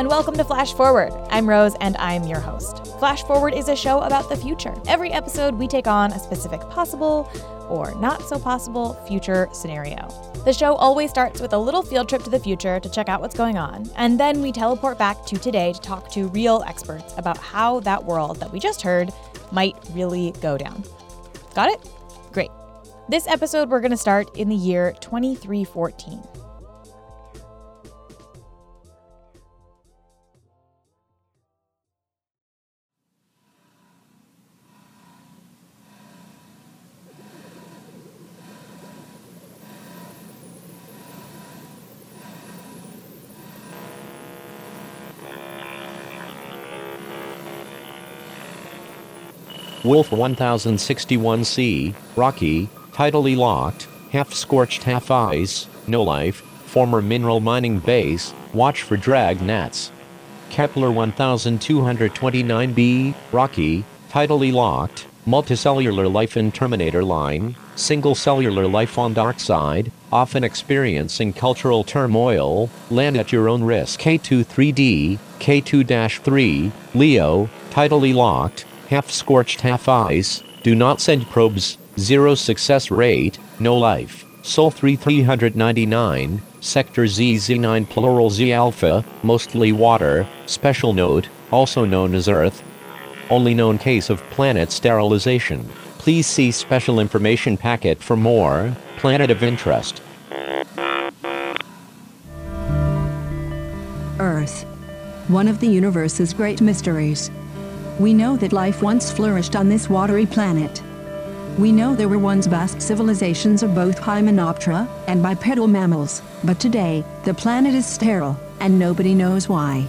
and welcome to Flash Forward. I'm Rose, and I'm your host. Flash Forward is a show about the future. Every episode, we take on a specific possible or not-so-possible future scenario. The show always starts with a little field trip to the future to check out what's going on, and then we teleport back to today to talk to real experts about how that world that we just heard might really go down. Got it? Great. This episode, we're going to start in the year 2314. Wolf 1061C, rocky, tidally locked, half-scorched, half-ice, no life, former mineral mining base, watch for drag gnats. Kepler 1229B, rocky, tidally locked, multicellular life in terminator line, single-cellular life on dark side, often experiencing cultural turmoil, land at your own risk. K2-3d, K2-3, Leo, tidally locked, half-scorched, half-ice, do not send probes, zero success rate, no life, Sol 3399, Sector ZZ9 plural Z alpha, mostly water, special note, also known as Earth. Only known case of planet sterilization. Please see special information packet for more, planet of interest. Earth. One of the universe's great mysteries. We know that life once flourished on this watery planet. We know there were once vast civilizations of both hymenoptera and bipedal mammals, but today, the planet is sterile, and nobody knows why.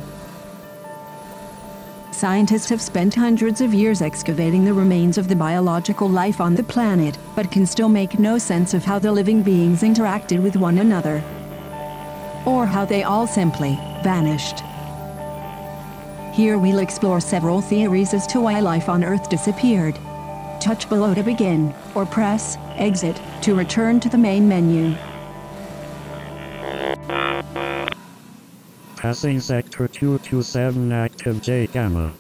Scientists have spent hundreds of years excavating the remains of the biological life on the planet, but can still make no sense of how the living beings interacted with one another, or how they all simply vanished. Here we'll explore several theories as to why life on Earth disappeared. Touch below to begin, or press exit to return to the main menu. Passing Sector 227 active J Gamma.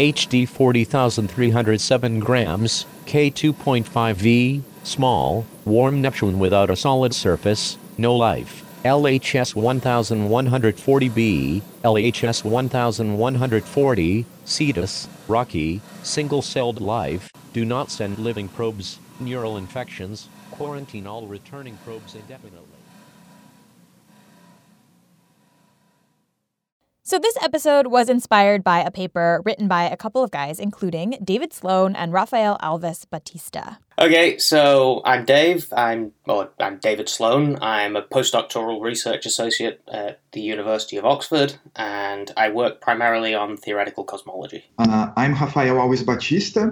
HD 40307 grams, K2.5V, small, warm Neptune without a solid surface, no life. LHS 1140 B, LHS 1140, Cetus, rocky, single-celled life, do not send living probes, neural infections, quarantine all returning probes indefinitely. So this episode was inspired by a paper written by a couple of guys, including David Sloan and Rafael Alves Batista. Okay, so I'm Dave. I'm David Sloan. I'm a postdoctoral research associate at the University of Oxford, and I work primarily on theoretical cosmology. I'm Rafael Alves Batista.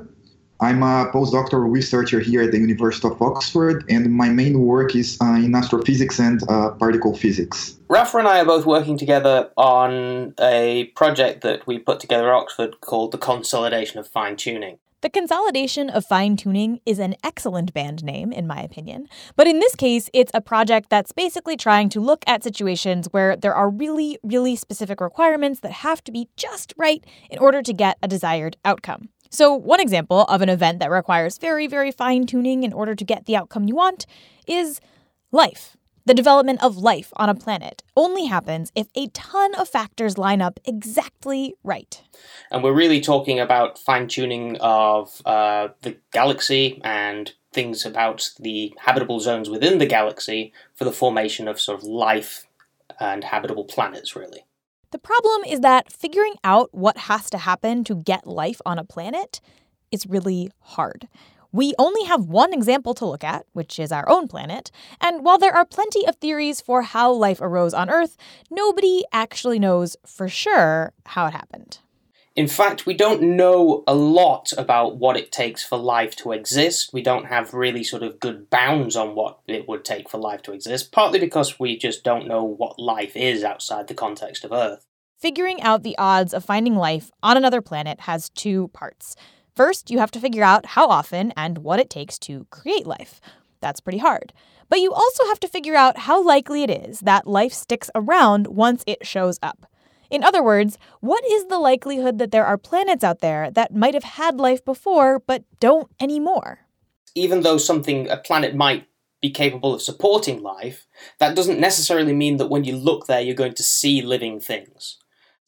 I'm a postdoctoral researcher here at the University of Oxford, and my main work is in astrophysics and particle physics. Rafa and I are both working together on a project that we put together at Oxford called the Consolidation of Fine Tuning. The Consolidation of Fine Tuning is an excellent band name, in my opinion. But in this case, it's a project that's basically trying to look at situations where there are really, really specific requirements that have to be just right in order to get a desired outcome. So one example of an event that requires very, very fine-tuning in order to get the outcome you want is life. The development of life on a planet only happens if a ton of factors line up exactly right. And we're really talking about fine-tuning of the galaxy and things about the habitable zones within the galaxy for the formation of sort of life and habitable planets, really. The problem is that figuring out what has to happen to get life on a planet is really hard. We only have one example to look at, which is our own planet, and while there are plenty of theories for how life arose on Earth, nobody actually knows for sure how it happened. In fact, we don't know a lot about what it takes for life to exist. We don't have really sort of good bounds on what it would take for life to exist, partly because we just don't know what life is outside the context of Earth. Figuring out the odds of finding life on another planet has two parts. First, you have to figure out how often and what it takes to create life. That's pretty hard. But you also have to figure out how likely it is that life sticks around once it shows up. In other words, what is the likelihood that there are planets out there that might have had life before but don't anymore? Even though a planet might be capable of supporting life, that doesn't necessarily mean that when you look there, you're going to see living things.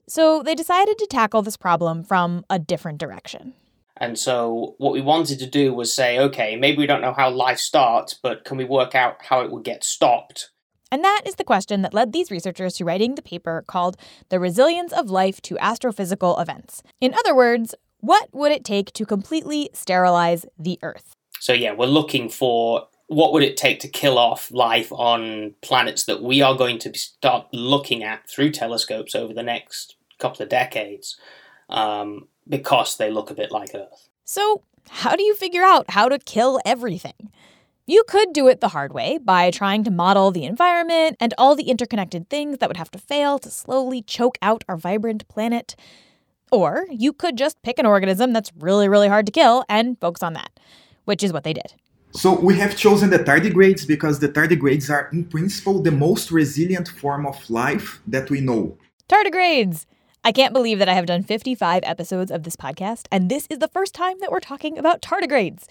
So they decided to tackle this problem from a different direction. And so what we wanted to do was say, okay, maybe we don't know how life starts, but can we work out how it would get stopped? And that is the question that led these researchers to writing the paper called The Resilience of Life to Astrophysical Events. In other words, what would it take to completely sterilize the Earth? So yeah, we're looking for what would it take to kill off life on planets that we are going to start looking at through telescopes over the next couple of decades. Because they look a bit like Earth. So how do you figure out how to kill everything? You could do it the hard way by trying to model the environment and all the interconnected things that would have to fail to slowly choke out our vibrant planet. Or you could just pick an organism that's really, really hard to kill and focus on that, which is what they did. So we have chosen the tardigrades because the tardigrades are, in principle, the most resilient form of life that we know. Tardigrades! I can't believe that I have done 55 episodes of this podcast, and this is the first time that we're talking about tardigrades.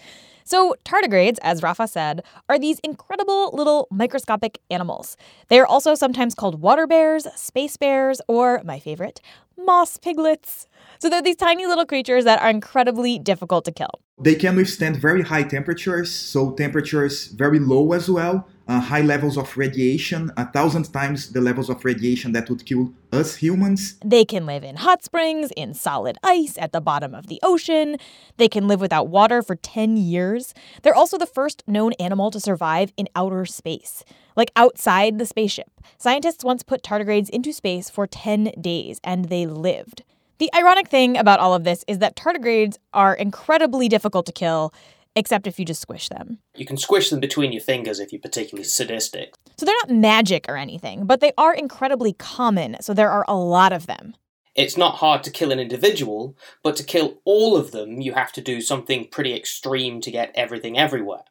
So tardigrades, as Rafa said, are these incredible little microscopic animals. They are also sometimes called water bears, space bears, or, my favorite, moss piglets. So they're these tiny little creatures that are incredibly difficult to kill. They can withstand very high temperatures, so temperatures very low as well, high levels of radiation, 1,000 times the levels of radiation that would kill us humans. They can live in hot springs, in solid ice, at the bottom of the ocean. They can live without water for 10 years. They're also the first known animal to survive in outer space, like outside the spaceship. Scientists once put tardigrades into space for 10 days, and they lived. The ironic thing about all of this is that tardigrades are incredibly difficult to kill, except if you just squish them. You can squish them between your fingers if you're particularly sadistic. So they're not magic or anything, but they are incredibly common, so there are a lot of them. It's not hard to kill an individual, but to kill all of them, you have to do something pretty extreme to get everything everywhere.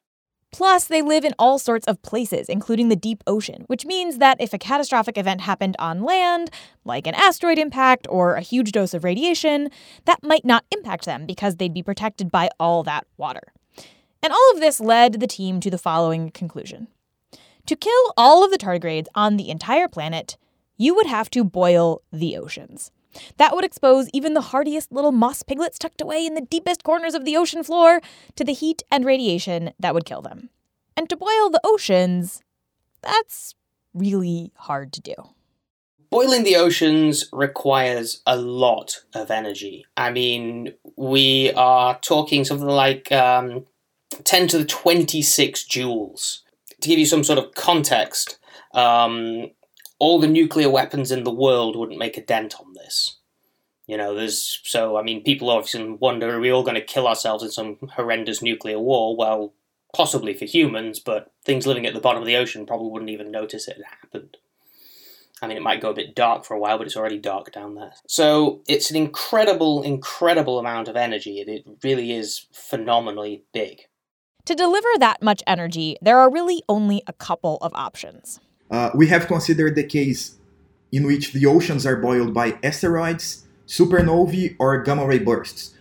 Plus, they live in all sorts of places, including the deep ocean, which means that if a catastrophic event happened on land, like an asteroid impact or a huge dose of radiation, that might not impact them because they'd be protected by all that water. And all of this led the team to the following conclusion. To kill all of the tardigrades on the entire planet, you would have to boil the oceans. That would expose even the hardiest little moss piglets tucked away in the deepest corners of the ocean floor to the heat and radiation that would kill them. And to boil the oceans, that's really hard to do. Boiling the oceans requires a lot of energy. I mean, we are talking something like 10 to the 26 joules. To give you some sort of context, all the nuclear weapons in the world wouldn't make a dent on this. You know, people obviously wonder, are we all going to kill ourselves in some horrendous nuclear war? Well, possibly for humans, but things living at the bottom of the ocean probably wouldn't even notice it had happened. I mean, it might go a bit dark for a while, but it's already dark down there. So it's an incredible, incredible amount of energy, and it really is phenomenally big. To deliver that much energy, there are really only a couple of options. We have considered the case in which the oceans are boiled by asteroids, supernovae, or gamma ray bursts.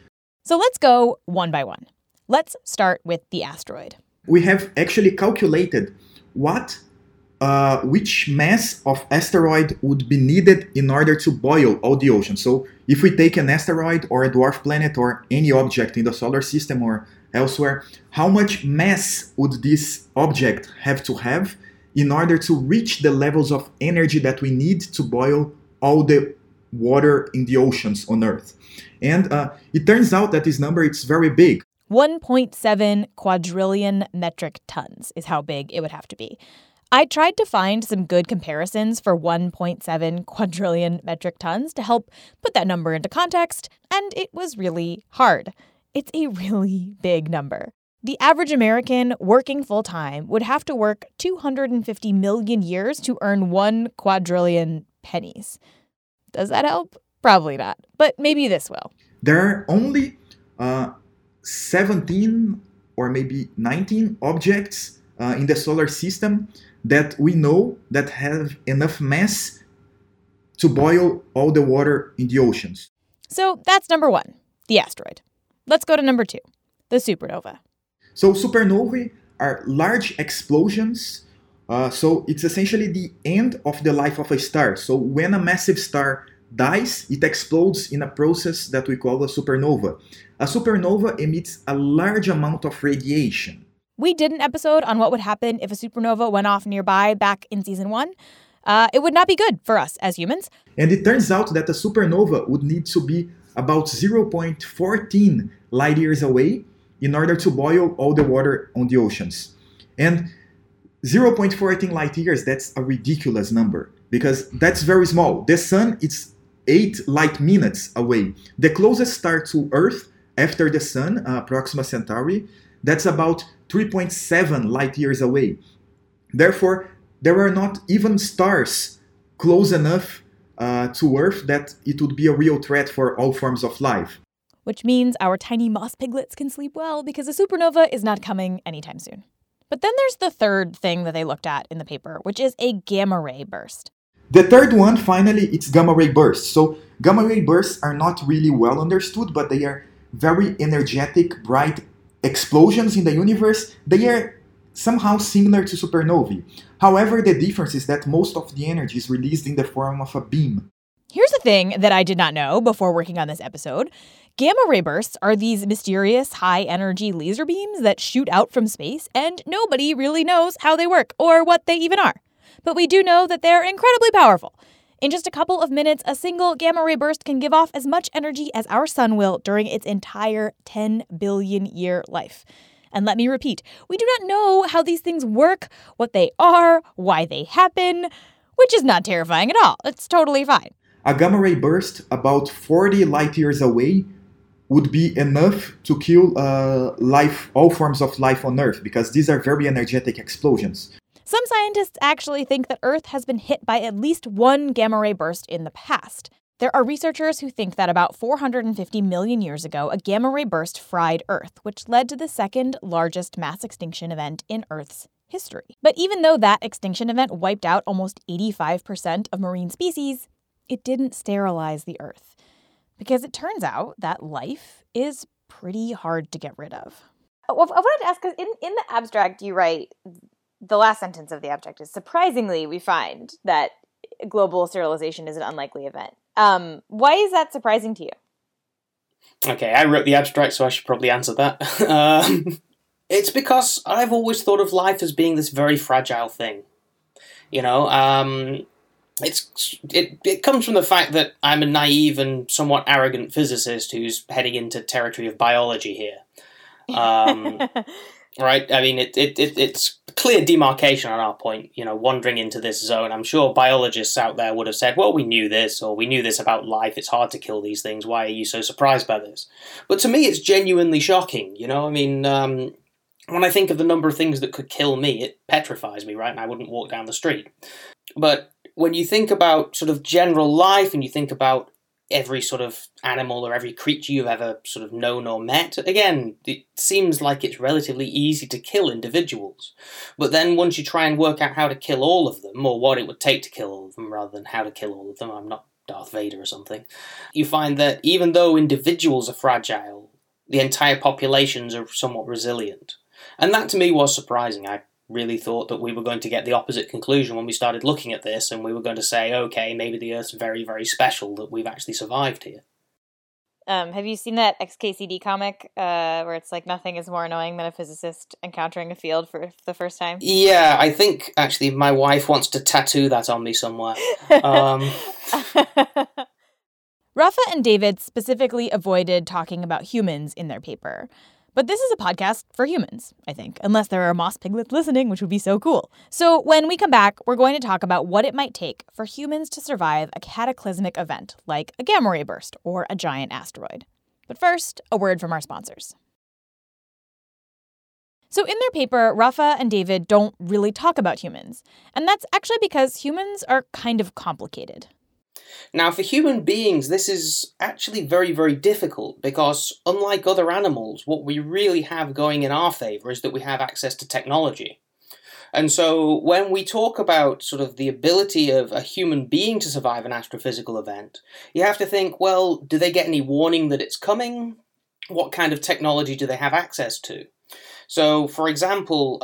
So let's go one by one. Let's start with the asteroid. We have actually calculated which mass of asteroid would be needed in order to boil all the oceans. So if we take an asteroid or a dwarf planet or any object in the solar system or elsewhere, how much mass would this object have to have in order to reach the levels of energy that we need to boil all the water in the oceans on Earth. And it turns out that this number is very big. 1.7 quadrillion metric tons is how big it would have to be. I tried to find some good comparisons for 1.7 quadrillion metric tons to help put that number into context, and it was really hard. It's a really big number. The average American working full-time would have to work 250 million years to earn 1 quadrillion pennies. Does that help? Probably not, but maybe this will. There are only 17 or maybe 19 objects in the solar system that we know that have enough mass to boil all the water in the oceans. So that's number one, the asteroid. Let's go to number two, the supernova. So supernovae are large explosions. So it's essentially the end of the life of a star. So when a massive star dies, it explodes in a process that we call a supernova. A supernova emits a large amount of radiation. We did an episode on what would happen if a supernova went off nearby back in season one. It would not be good for us as humans. And it turns out that a supernova would need to be about 0.14 light years away in order to boil all the water on the oceans. And 0.14 light years, that's a ridiculous number because that's very small. The sun is 8 light minutes away. The closest star to Earth after the sun, Proxima Centauri, that's about 3.7 light years away. Therefore, there are not even stars close enough to Earth that it would be a real threat for all forms of life. Which means our tiny moss piglets can sleep well because a supernova is not coming anytime soon. But then there's the third thing that they looked at in the paper, which is a gamma ray burst. The third one, finally, it's gamma ray bursts. So gamma ray bursts are not really well understood, but they are very energetic, bright explosions in the universe. They are somehow similar to supernovae. However, the difference is that most of the energy is released in the form of a beam. Here's the thing that I did not know before working on this episode. Gamma ray bursts are these mysterious high-energy laser beams that shoot out from space, and nobody really knows how they work or what they even are. But we do know that they're incredibly powerful. In just a couple of minutes, a single gamma ray burst can give off as much energy as our sun will during its entire 10 billion-year life. And let me repeat, we do not know how these things work, what they are, why they happen, which is not terrifying at all. It's totally fine. A gamma ray burst about 40 light years away would be enough to kill life, all forms of life on Earth, because these are very energetic explosions. Some scientists actually think that Earth has been hit by at least one gamma ray burst in the past. There are researchers who think that about 450 million years ago, a gamma ray burst fried Earth, which led to the second largest mass extinction event in Earth's history. But even though that extinction event wiped out almost 85% of marine species, it didn't sterilize the Earth. Because it turns out that life is pretty hard to get rid of. Well, I wanted to ask, because in the abstract you write, the last sentence of the abstract is, surprisingly, we find that global sterilization is an unlikely event. Why is that surprising to you? Okay, I wrote the abstract, so I should probably answer that. It's because I've always thought of life as being this very fragile thing. You know, It comes from the fact that I'm a naive and somewhat arrogant physicist who's heading into territory of biology here, right? I mean, it's clear demarcation on our point. You know, wandering into this zone, I'm sure biologists out there would have said, "Well, we knew this, or we knew this about life. It's hard to kill these things. Why are you so surprised by this?" But to me, it's genuinely shocking. You know, I mean. When I think of the number of things that could kill me, it petrifies me, right? And I wouldn't walk down the street. But when you think about sort of general life and you think about every sort of animal or every creature you've ever sort of known or met, again, it seems like it's relatively easy to kill individuals. But then once you try and work out how to kill all of them, or what it would take to kill all of them rather than how to kill all of them, I'm not Darth Vader or something, you find that even though individuals are fragile, the entire populations are somewhat resilient. And that, to me, was surprising. I really thought that we were going to get the opposite conclusion when we started looking at this, and we were going to say, okay, maybe the Earth's very, very special that we've actually survived here. Have you seen that XKCD comic where it's like nothing is more annoying than a physicist encountering a field for the first time? Yeah, I think, actually, my wife wants to tattoo that on me somewhere. Rafa and David specifically avoided talking about humans in their paper. But this is a podcast for humans, I think, unless there are moss piglets listening, which would be so cool. So when we come back, we're going to talk about what it might take for humans to survive a cataclysmic event like a gamma ray burst or a giant asteroid. But first, a word from our sponsors. So in their paper, Rafa and David don't really talk about humans. And that's actually because humans are kind of complicated. Now, for human beings, this is actually very, very difficult because, unlike other animals, what we really have going in our favour is that we have access to technology. And so when we talk about sort of the ability of a human being to survive an astrophysical event, you have to think, well, do they get any warning that it's coming? What kind of technology do they have access to? So, for example,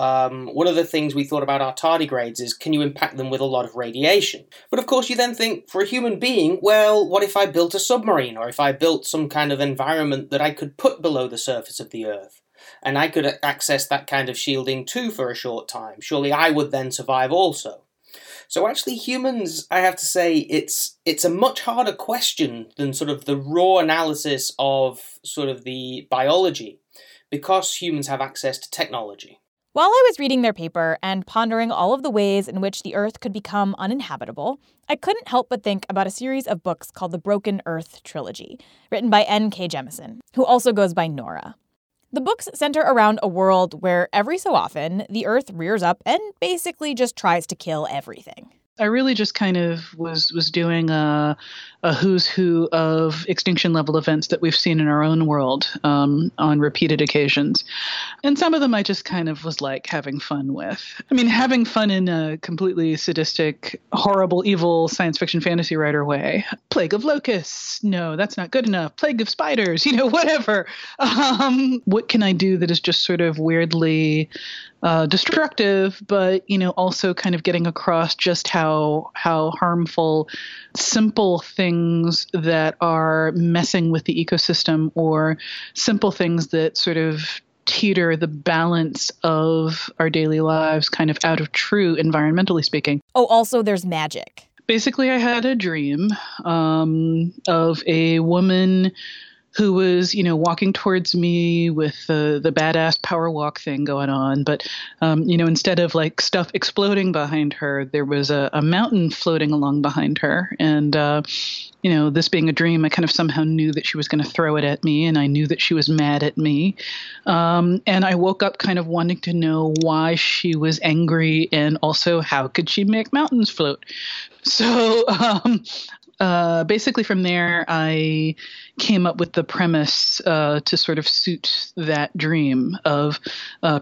one of the things we thought about our tardigrades is, can you impact them with a lot of radiation? But of course you then think, for a human being, well, what if I built a submarine, or if I built some kind of environment that I could put below the surface of the Earth? And I could access that kind of shielding too for a short time. Surely I would then survive also. So actually humans, I have to say, it's a much harder question than sort of the raw analysis of sort of the biology, because humans have access to technology. While I was reading their paper and pondering all of the ways in which the Earth could become uninhabitable, I couldn't help but think about a series of books called the Broken Earth Trilogy, written by N.K. Jemisin, who also goes by Nora. The books center around a world where every so often the Earth rears up and basically just tries to kill everything. I really just kind of was doing a who's who of extinction level events that we've seen in our own world on repeated occasions. And some of them I just kind of was like having fun with. I mean, having fun in a completely sadistic, horrible, evil science fiction fantasy writer way. Plague of locusts. No, that's not good enough. Plague of spiders, you know, whatever. What can I do that is just sort of weirdly destructive, but, you know, also kind of getting across just how harmful simple things that are messing with the ecosystem, or simple things that sort of teeter the balance of our daily lives kind of out of true, environmentally speaking. Oh, also there's magic. Basically, I had a dream of a woman who was, you know, walking towards me with the badass power walk thing going on. But, you know, instead of like stuff exploding behind her, there was a mountain floating along behind her. And, you know, this being a dream, I kind of somehow knew that she was going to throw it at me, and I knew that she was mad at me. And I woke up kind of wanting to know why she was angry, and also how could she make mountains float? So, basically from there, I came up with the premise to sort of suit that dream of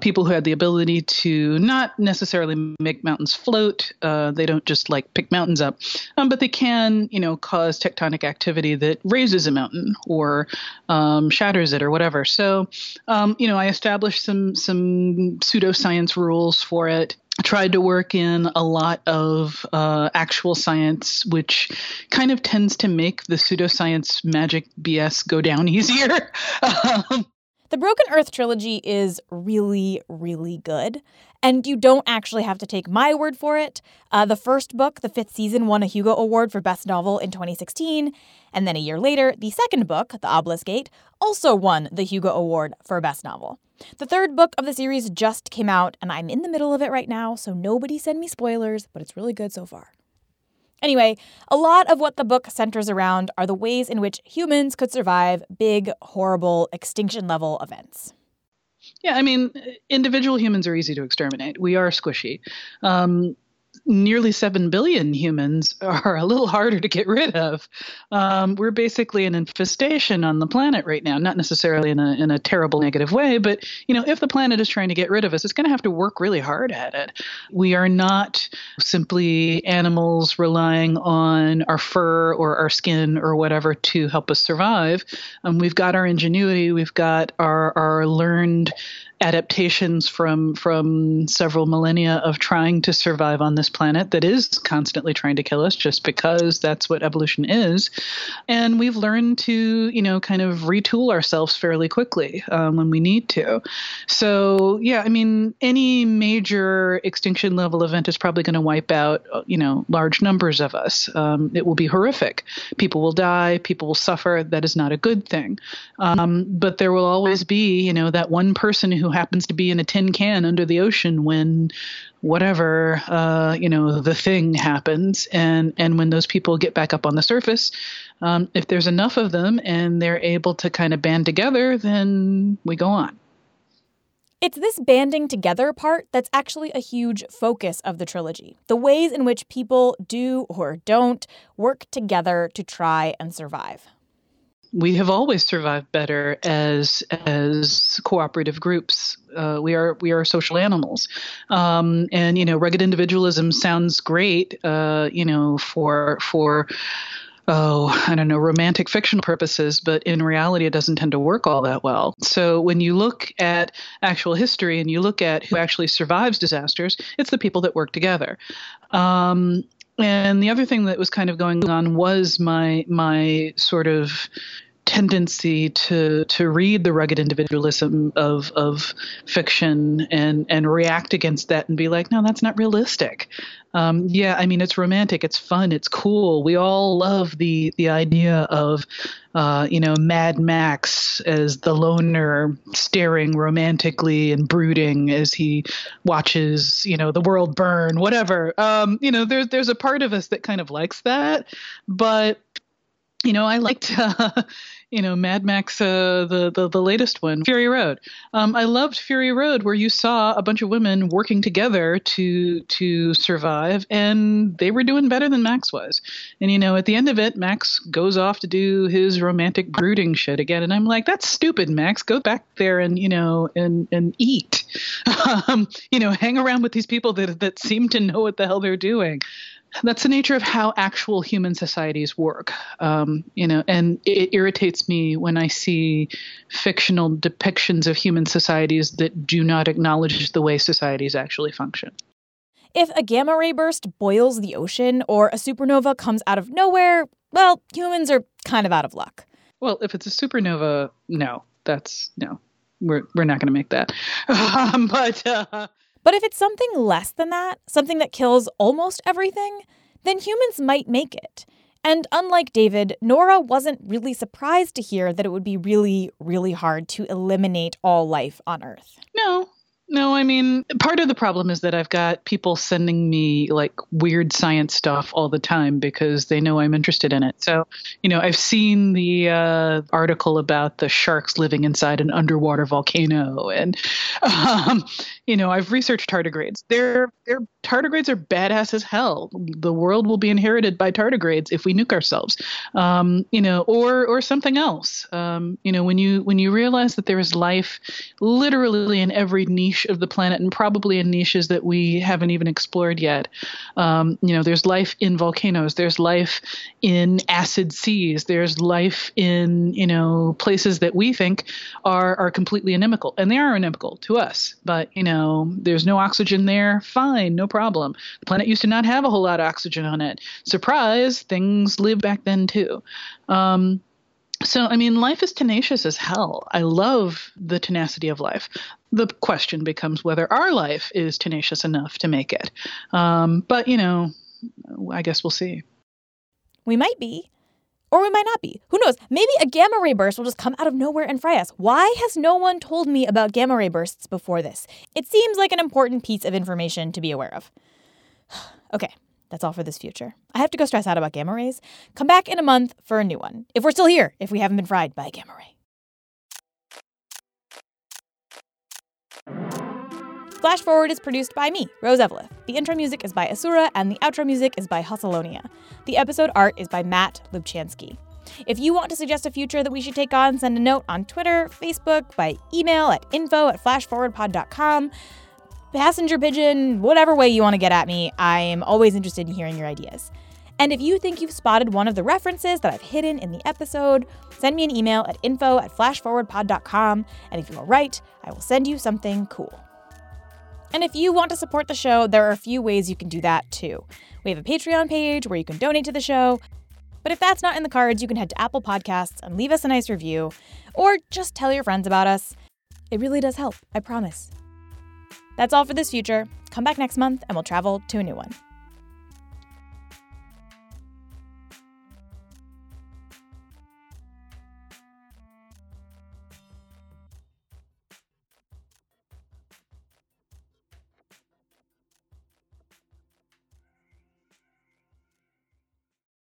people who had the ability to not necessarily make mountains float. They don't just like pick mountains up, but they can, you know, cause tectonic activity that raises a mountain or shatters it or whatever. So, you know, I established some pseudoscience rules for it. Tried to work in a lot of actual science, which kind of tends to make the pseudoscience magic BS go down easier. The Broken Earth trilogy is really, really good. And you don't actually have to take my word for it. The first book, The Fifth Season, won a Hugo Award for Best Novel in 2016. And then a year later, the second book, The Obelisk Gate, also won the Hugo Award for Best Novel. The third book of the series just came out, and I'm in the middle of it right now, so nobody send me spoilers, but it's really good so far. Anyway, a lot of what the book centers around are the ways in which humans could survive big, horrible, extinction-level events. Yeah, I mean, individual humans are easy to exterminate. We are squishy. Nearly 7 billion humans are a little harder to get rid of. We're basically an infestation on the planet right now, not necessarily in a terrible negative way, but, you know, if the planet is trying to get rid of us, it's going to have to work really hard at it. We are not simply animals relying on our fur or our skin or whatever to help us survive. We've got our ingenuity. We've got our learned adaptations from several millennia of trying to survive on this planet that is constantly trying to kill us just because that's what evolution is. And we've learned to, you know, kind of retool ourselves fairly quickly when we need to. So, yeah, I mean, any major extinction level event is probably going to wipe out, you know, large numbers of us. It will be horrific. People will die. People will suffer. That is not a good thing. But there will always be, you know, that one person who happens to be in a tin can under the ocean when whatever, you know, the thing happens. And when those people get back up on the surface, if there's enough of them and they're able to kind of band together, then we go on. It's this banding together part that's actually a huge focus of the trilogy, the ways in which people do or don't work together to try and survive. we have always survived better as cooperative groups. We are social animals, and rugged individualism sounds great, for romantic fiction purposes, but in reality, it doesn't tend to work all that well. So when you look at actual history and you look at who actually survives disasters, it's the people that work together. And the other thing that was kind of going on was my sort of tendency to read the rugged individualism of fiction and react against that and be like, no, that's not realistic. It's romantic, it's fun, it's cool. We all love the idea of, Mad Max as the loner staring romantically and brooding as he watches, the world burn, whatever. There's a part of us that kind of likes that, but I liked, Mad Max, the latest one, Fury Road. I loved Fury Road, where you saw a bunch of women working together to survive, and they were doing better than Max was. And, at the end of it, Max goes off to do his romantic brooding shit again. And I'm like, that's stupid, Max. Go back there and, and eat. Hang around with these people that seem to know what the hell they're doing. That's the nature of how actual human societies work, and it irritates me when I see fictional depictions of human societies that do not acknowledge the way societies actually function. If a gamma ray burst boils the ocean or a supernova comes out of nowhere, well, humans are kind of out of luck. Well, if it's a supernova, no. We're not going to make that. But if it's something less than that, something that kills almost everything, then humans might make it. And unlike David, Nora wasn't really surprised to hear that it would be really, really hard to eliminate all life on Earth. No, I mean, part of the problem is that I've got people sending me, weird science stuff all the time because they know I'm interested in it. So, I've seen the article about the sharks living inside an underwater volcano, and... I've researched tardigrades. Their tardigrades are badass as hell. The world will be inherited by tardigrades if we nuke ourselves, or something else. When you realize that there is life literally in every niche of the planet, and probably in niches that we haven't even explored yet. There's life in volcanoes. There's life in acid seas. There's life in places that we think are completely inimical, and they are inimical to us. But there's no oxygen there. Fine, no problem. The planet used to not have a whole lot of oxygen on it. Surprise, things lived back then too. Life is tenacious as hell. I love the tenacity of life. The question becomes whether our life is tenacious enough to make it. But I guess we'll see. We might be. Or we might not be. Who knows? Maybe a gamma ray burst will just come out of nowhere and fry us. Why has no one told me about gamma ray bursts before this? It seems like an important piece of information to be aware of. Okay, that's all for this future. I have to go stress out about gamma rays. Come back in a month for a new one. If we're still here, if we haven't been fried by a gamma ray. Flash Forward is produced by me, Rose Eveleth. The intro music is by Asura, and the outro music is by Hussalonia. The episode art is by Matt Lubchansky. If you want to suggest a future that we should take on, send a note on Twitter, Facebook, by email at info@flashforwardpod.com. Passenger pigeon, whatever way you want to get at me, I am always interested in hearing your ideas. And if you think you've spotted one of the references that I've hidden in the episode, send me an email at info@flashforwardpod.com, and if you are right, I will send you something cool. And if you want to support the show, there are a few ways you can do that, too. We have a Patreon page where you can donate to the show. But if that's not in the cards, you can head to Apple Podcasts and leave us a nice review. Or just tell your friends about us. It really does help, I promise. That's all for this future. Come back next month and we'll travel to a new one.